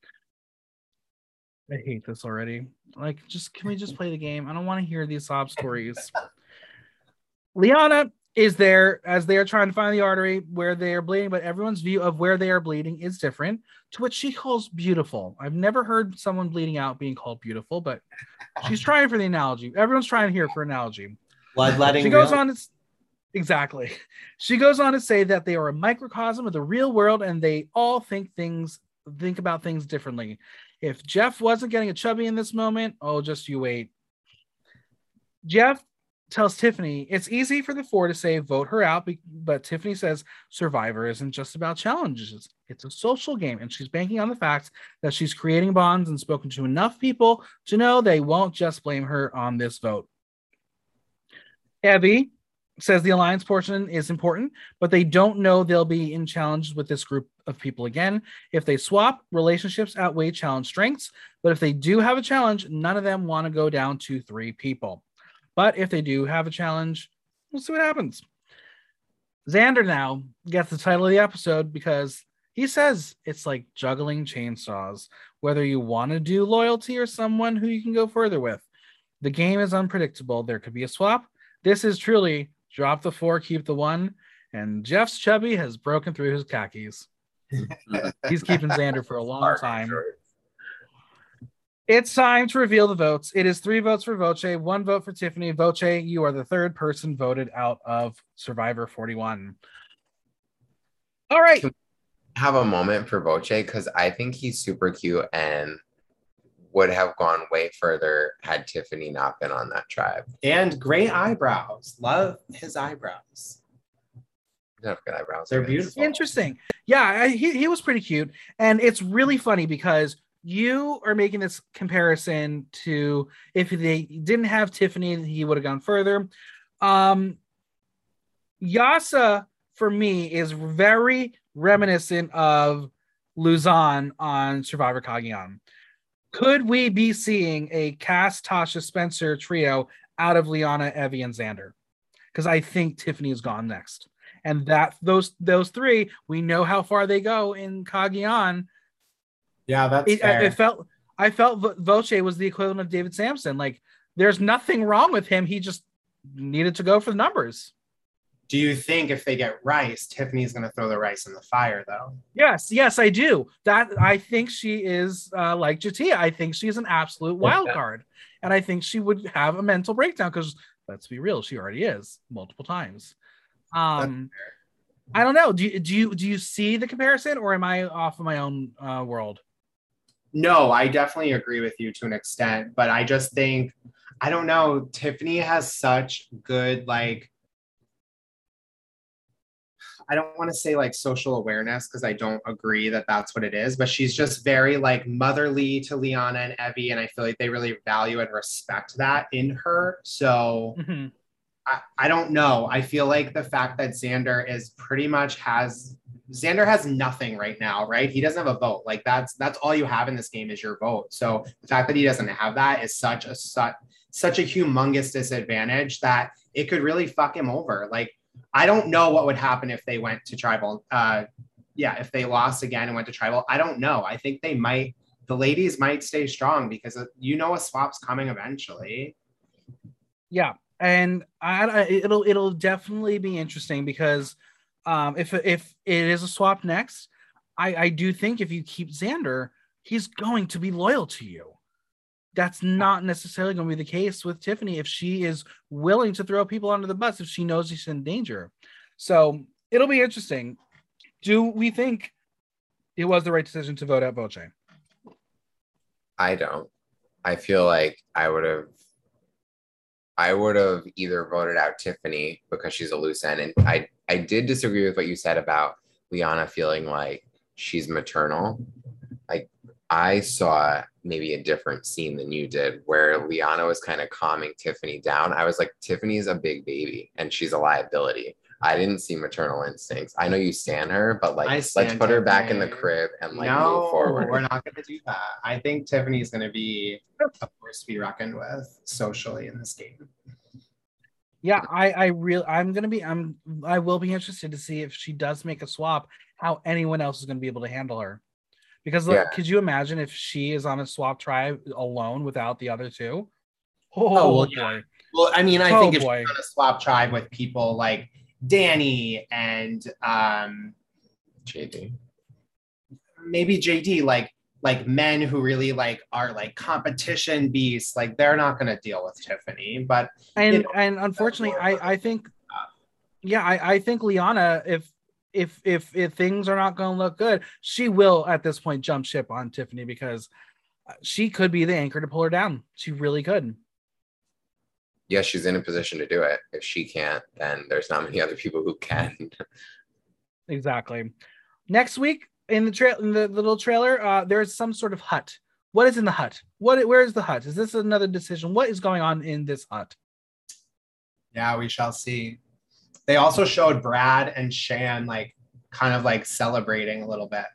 I hate this already. Like, just can we just play the game? I don't want to hear these sob stories. Liana is there as they are trying to find the artery where they are bleeding, but everyone's view of where they are bleeding is different, to what she calls beautiful. I've never heard someone bleeding out being called beautiful, but she's trying for the analogy. Everyone's trying here for analogy. Bloodletting. She goes real- on to exactly. She goes on to say that they are a microcosm of the real world, and they all think things think about things differently. If Jeff wasn't getting a chubby in this moment, oh, just you wait. Jeff tells Tiffany it's easy for the four to say vote her out, but Tiffany says Survivor isn't just about challenges. It's a social game, and she's banking on the fact that she's creating bonds and spoken to enough people to know they won't just blame her on this vote. Evie says the alliance portion is important, but they don't know they'll be in challenges with this group of people again. If they swap, relationships outweigh challenge strengths, but if they do have a challenge, none of them want to go down to three people. But if they do have a challenge, we'll see what happens. Xander now gets the title of the episode because he says it's like juggling chainsaws, whether you want to do loyalty or someone who you can go further with. The game is unpredictable. There could be a swap. This is truly drop the four, keep the one. And Jeff's chubby has broken through his khakis. He's keeping Xander for a long time. It's time to reveal the votes. It is three votes for Voce, one vote for Tiffany. Voce, you are the third person voted out of Survivor forty-one. All right. Can we have a moment for Voce? Because I think he's super cute and would have gone way further had Tiffany not been on that tribe. And great eyebrows. Love his eyebrows. He's got good eyebrows. They're beautiful. Interesting. Yeah, I, he, he was pretty cute. And it's really funny because you are making this comparison to if they didn't have Tiffany, he would have gone further. Um, Yasa, for me, is very reminiscent of Luzon on Survivor Kagayan. Could we be seeing a Cass, Tasha, Spencer trio out of Liana, Evie, and Xander? Because I think Tiffany is gone next. And that those those three, we know how far they go in Kagayan. Yeah, that's it, fair. It felt, I felt Voce was the equivalent of David Sampson. Like, there's nothing wrong with him. He just needed to go for the numbers. Do you think if they get Rice, Tiffany's going to throw the rice in the fire, though? Yes, yes, I do. That I think she is uh, like Jatia. I think she's an absolute wild card. And I think she would have a mental breakdown because, let's be real, she already is multiple times. Um, I don't know. Do, do, you, do you see the comparison, or am I off of my own uh, world? No, I definitely agree with you to an extent. But I just think, I don't know, Tiffany has such good, like, I don't want to say like social awareness because I don't agree that that's what it is, but she's just very like motherly to Liana and Evie. And I feel like they really value and respect that in her. So mm-hmm. I, I don't know. I feel like the fact that Xander is pretty much has Xander has nothing right now, right? He doesn't have a vote. Like that's, that's all you have in this game is your vote. So the fact that he doesn't have that is such a, such, such a humongous disadvantage that it could really fuck him over. Like, I don't know what would happen if they went to tribal. Uh, yeah, if they lost again and went to tribal, I don't know. I think they might, the ladies might stay strong because you know a swap's coming eventually. Yeah, and I, it'll it'll definitely be interesting because um, if if it is a swap next, I, I do think if you keep Xander, he's going to be loyal to you. That's not necessarily going to be the case with Tiffany if she is willing to throw people under the bus if she knows she's in danger. So it'll be interesting. Do we think it was the right decision to vote out Voce? I don't. I feel like I would have I would have either voted out Tiffany because she's a loose end. And I, I did disagree with what you said about Liana feeling like she's maternal. Like I saw maybe a different scene than you did, where Liana was kind of calming Tiffany down. I was like, Tiffany's a big baby and she's a liability. I didn't see maternal instincts. I know you stan her, but like, let's put Tiffany. her back in the crib and like no, move forward. We're not going to do that. I think Tiffany's going to be a force to be reckoned with socially in this game. Yeah, I, I really, I'm going to be, I'm, I will be interested to see if she does make a swap, how anyone else is going to be able to handle her. Because yeah. like, could you imagine if she is on a swap tribe alone without the other two? Oh, oh well, yeah. Well, I mean, I oh, think if boy. she's on a swap tribe with people like Danny and um J D, maybe J D, like like men who really like are like competition beasts, like they're not going to deal with Tiffany. But and you know, and unfortunately I I think yeah I I think Liana, if if if if things are not going to look good, she will at this point jump ship on Tiffany, because she could be the anchor to pull her down. She really could. Yes, she's in a position to do it. If she can't, then there's not many other people who can. Exactly. Next week in the tra- in the little trailer, uh, there is some sort of hut. What is in the hut? What? Where is the hut? Is this another decision? What is going on in this hut? Yeah, we shall see. They also showed Brad and Shan like kind of like celebrating a little bit.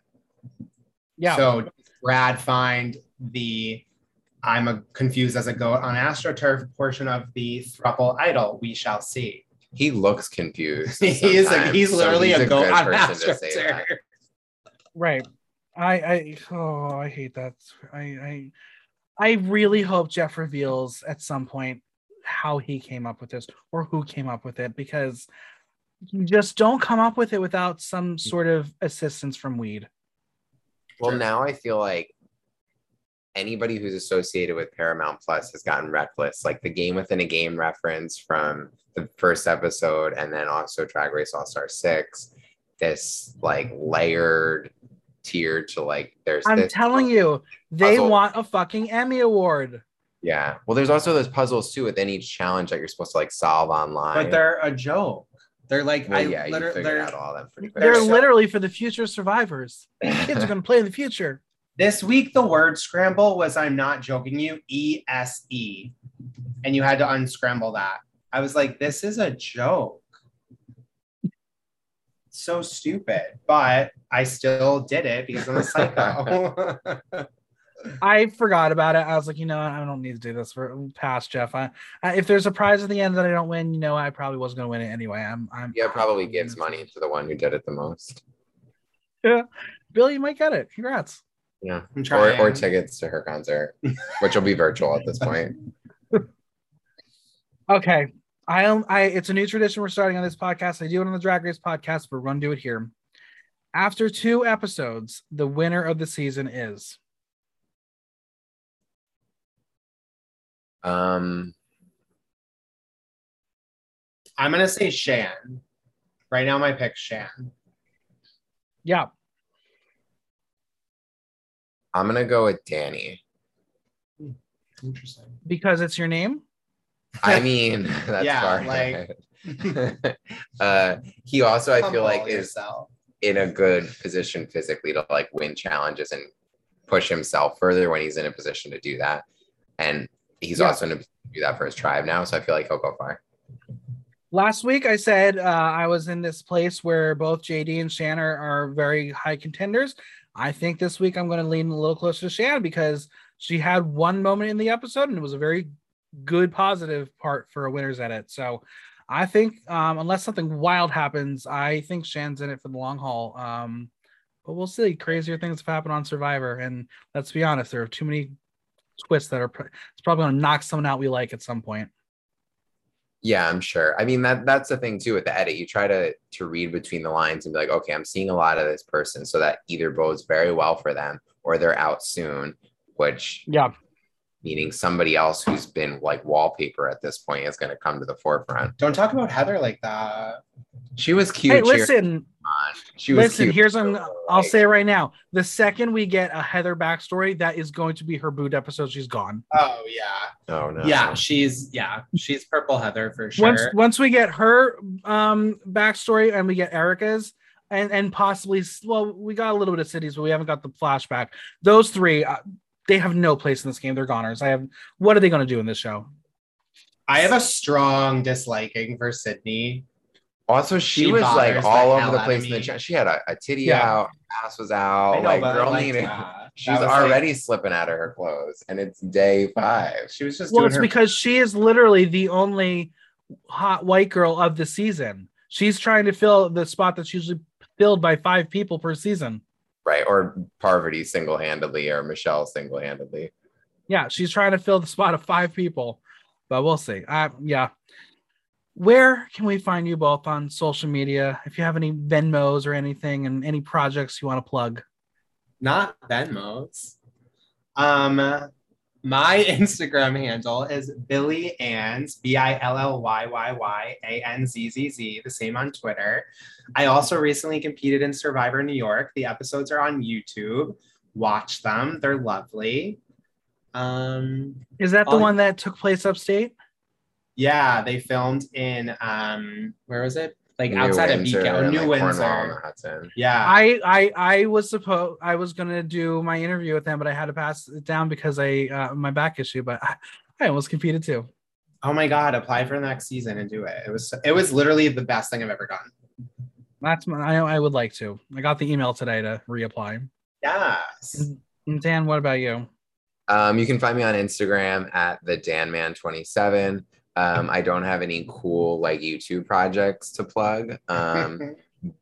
Yeah. So Brad find the I'm a, confused as a goat on AstroTurf portion of the thruple idol. We shall see. He looks confused. he is a, he's literally so he's a, a goat on AstroTurf. Right. I, I, oh, I hate that. I, I, I really hope Jeff reveals at some point how he came up with this or who came up with it, because you just don't come up with it without some sort of assistance from Weed. Well, now I feel like anybody who's associated with Paramount Plus has gotten reckless, like the game within a game reference from the first episode, and then also Drag Race All-Star six, this like layered tier to like, there's I'm this telling puzzle. you, they puzzle. want a fucking Emmy Award. Yeah. Well, there's also those puzzles too within each challenge that you're supposed to like solve online. But they're a joke. They're like, well, I yeah, liter- you figured out all that pretty quick. They're so. literally for the future survivors. Kids are going to play in the future. This week, the word scramble was, I'm not joking you, E S E. And you had to unscramble that. I was like, this is a joke. So stupid. But I still did it because I'm a psycho. I forgot about it. I was like, you know, I don't need to do this for past Jeff. I, I, if there's a prize at the end that I don't win, you know, I probably wasn't going to win it anyway. I'm, I'm Yeah, probably gives money to the one who did it the most. Yeah. Billy, you might get it. Congrats. Yeah, or, or tickets to her concert, which will be virtual at this point. Okay, I I it's a new tradition we're starting on this podcast. I do it on the Drag Race podcast, but we're going to do it here. After two episodes, the winner of the season is. Um, I'm gonna say Shan. Right now, my pick's Shan. Yeah. I'm going to go with Danny. Interesting. Because it's your name? I mean, that's yeah, hard. Like... uh, he also, I feel like, is in a good position physically to like win challenges and push himself further when he's in a position to do that. And he's yeah. also going to do that for his tribe now. So I feel like he'll go far. Last week, I said uh, I was in this place where both J D and Shan are, are very high contenders. I think this week I'm going to lean a little closer to Shan because she had one moment in the episode and it was a very good positive part for a winner's edit. So I think um, unless something wild happens, I think Shan's in it for the long haul. Um, but we'll see. Crazier things have happened on Survivor. And let's be honest, there are too many twists that are pr- it's probably going to knock someone out we like at some point. Yeah, I'm sure. I mean, that that's the thing too with the edit. You try to to read between the lines and be like, okay, I'm seeing a lot of this person, so that either bodes very well for them or they're out soon, which yeah, meaning somebody else who's been like wallpaper at this point is going to come to the forefront. Don't talk about Heather like that. She was cute. Hey, listen, she was listen. Cute. Here's an, I'll say it right now. The second we get a Heather backstory, that is going to be her boot episode. She's gone. Oh yeah. Oh no. Yeah, she's yeah, she's purple Heather for sure. Once once we get her um backstory and we get Erica's, and and possibly, well, we got a little bit of cities, but we haven't got the flashback. Those three, uh, they have no place in this game. They're goners. I have. What are they going to do in this show? I have a strong disliking for Sydney. Also, she, she was like all over the place in the chat. She had a, a titty yeah. out, ass was out. I know, like, girl like, needed. Yeah. She was, was already like, slipping out of her clothes, and it's day five. She was just. Well, doing it's her- because she is literally the only hot white girl of the season. She's trying to fill the spot that's usually filled by five people per season. Right, or Parvati single-handedly, or Michelle single-handedly. Yeah, she's trying to fill the spot of five people, but we'll see. Uh, yeah. Where can we find you both on social media? If you have any Venmos or anything and any projects you want to plug. Not Venmos. Um, my Instagram handle is Billy Ann's, B I L L Y Y Y A N Z Z Z, the same on Twitter. I also recently competed in Survivor New York. The episodes are on YouTube. Watch them. They're lovely. Um, is that the one that took place upstate? Yeah, they filmed in um, where was it? Like New outside Windsor, of Beacon, New like Windsor. Yeah, I, I, I was supposed I was gonna do my interview with them, but I had to pass it down because I uh, my back issue. But I, I almost competed too. Oh my god! Apply for the next season and do it. It was it was literally the best thing I've ever done. That's my, I I would like to. I got the email today to reapply. Yes. And Dan, what about you? Um, you can find me on Instagram at the Dan Man twenty-seven. Um, I don't have any cool like YouTube projects to plug, um,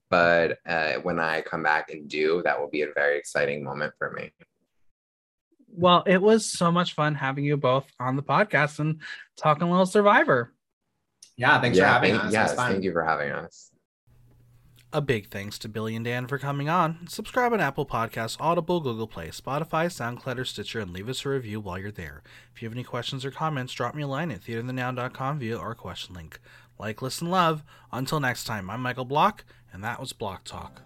but uh, when I come back and do, that will be a very exciting moment for me. Well, it was so much fun having you both on the podcast and talking a little Survivor. Yeah, thanks yeah, for having thank, us. Yes, thank you for having us. A big thanks to Billy and Dan for coming on. Subscribe on Apple Podcasts, Audible, Google Play, Spotify, SoundCloud, or Stitcher, and leave us a review while you're there. If you have any questions or comments, drop me a line at theater in the now dot com via our question link. Like, listen, love. Until next time, I'm Michael Block, and that was Block Talk.